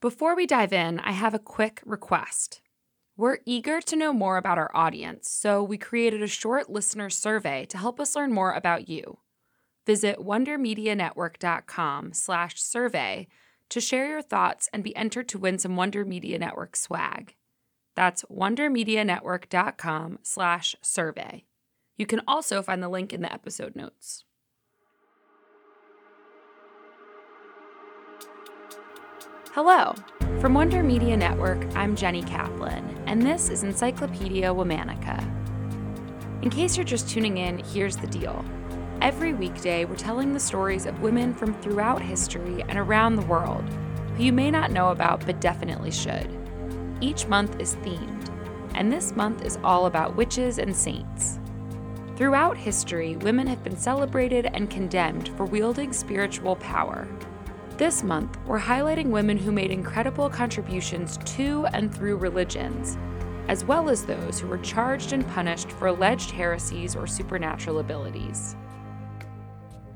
Before we dive in, I have a quick request. We're eager to know more about our audience, so we created a short listener survey to help us learn more about you. Visit wondermedianetwork.com/survey to share your thoughts and be entered to win some Wonder Media Network swag. That's wondermedianetwork.com/survey. You can also find the link in the episode notes. Hello. From Wonder Media Network, I'm Jenny Kaplan, and this is Encyclopedia Womanica. In case you're just tuning in, here's the deal. Every weekday, we're telling the stories of women from throughout history and around the world who you may not know about but definitely should. Each month is themed, and this month is all about witches and saints. Throughout history, women have been celebrated and condemned for wielding spiritual power. This month, we're highlighting women who made incredible contributions to and through religions, as well as those who were charged and punished for alleged heresies or supernatural abilities.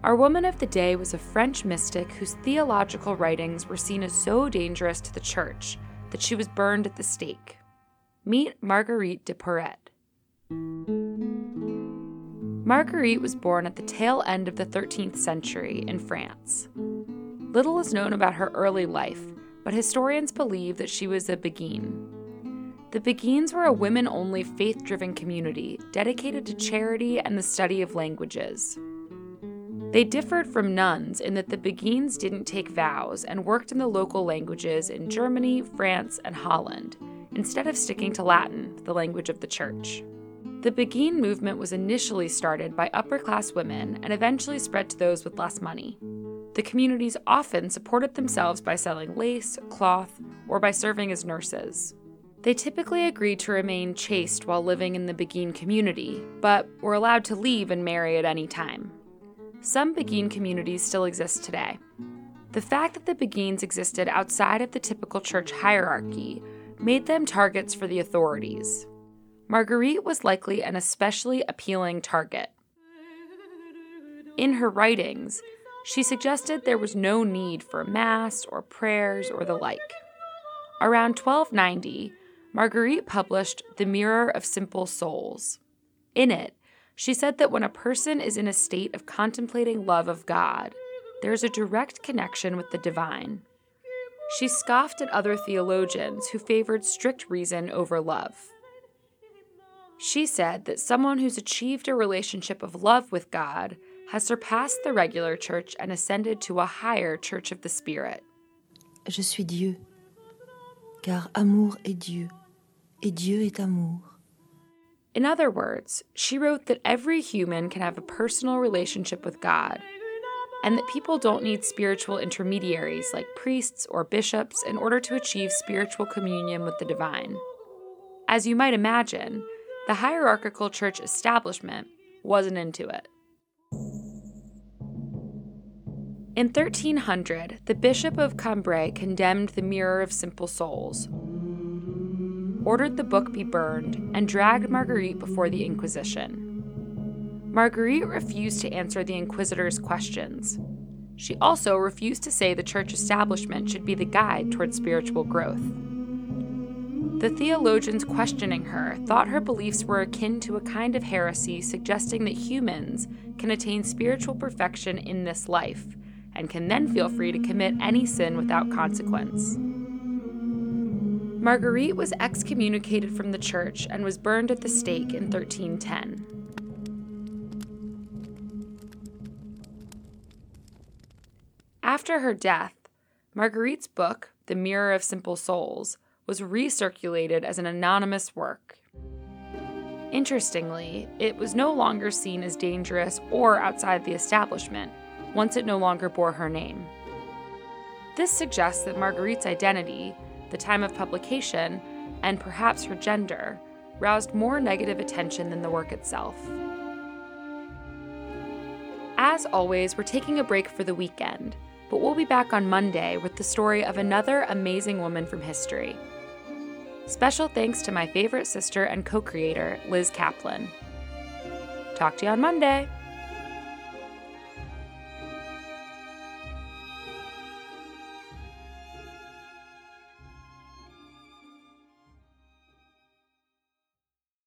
Our woman of the day was a French mystic whose theological writings were seen as so dangerous to the church that she was burned at the stake. Meet Marguerite Porete. Marguerite was born at the tail end of the 13th century in France. Little is known about her early life, but historians believe that she was a Beguine. The Beguines were a women-only faith-driven community dedicated to charity and the study of languages. They differed from nuns in that the Beguines didn't take vows and worked in the local languages in Germany, France, and Holland, instead of sticking to Latin, the language of the church. The Beguine movement was initially started by upper-class women and eventually spread to those with less money. The communities often supported themselves by selling lace, cloth, or by serving as nurses. They typically agreed to remain chaste while living in the Beguine community, but were allowed to leave and marry at any time. Some Beguine communities still exist today. The fact that the Beguines existed outside of the typical church hierarchy made them targets for the authorities. Marguerite was likely an especially appealing target. In her writings, she suggested there was no need for mass or prayers or the like. Around 1290, Marguerite published The Mirror of Simple Souls. In it, she said that when a person is in a state of contemplating love of God, there is a direct connection with the divine. She scoffed at other theologians who favored strict reason over love. She said that someone who's achieved a relationship of love with God has surpassed the regular church and ascended to a higher church of the spirit. Je suis Dieu, car amour est Dieu, et Dieu est amour. In other words, she wrote that every human can have a personal relationship with God, and that people don't need spiritual intermediaries like priests or bishops in order to achieve spiritual communion with the divine. As you might imagine, the hierarchical church establishment wasn't into it. In 1300, the Bishop of Cambrai condemned the Mirror of Simple Souls, ordered the book be burned, and dragged Marguerite before the Inquisition. Marguerite refused to answer the inquisitors' questions. She also refused to say the church establishment should be the guide toward spiritual growth. The theologians questioning her thought her beliefs were akin to a kind of heresy suggesting that humans can attain spiritual perfection in this life, and can then feel free to commit any sin without consequence. Marguerite was excommunicated from the church and was burned at the stake in 1310. After her death, Marguerite's book, The Mirror of Simple Souls, was recirculated as an anonymous work. Interestingly, it was no longer seen as dangerous or outside the establishment, once it no longer bore her name. This suggests that Marguerite's identity, the time of publication, and perhaps her gender, roused more negative attention than the work itself. As always, we're taking a break for the weekend, but we'll be back on Monday with the story of another amazing woman from history. Special thanks to my favorite sister and co-creator, Liz Kaplan. Talk to you on Monday.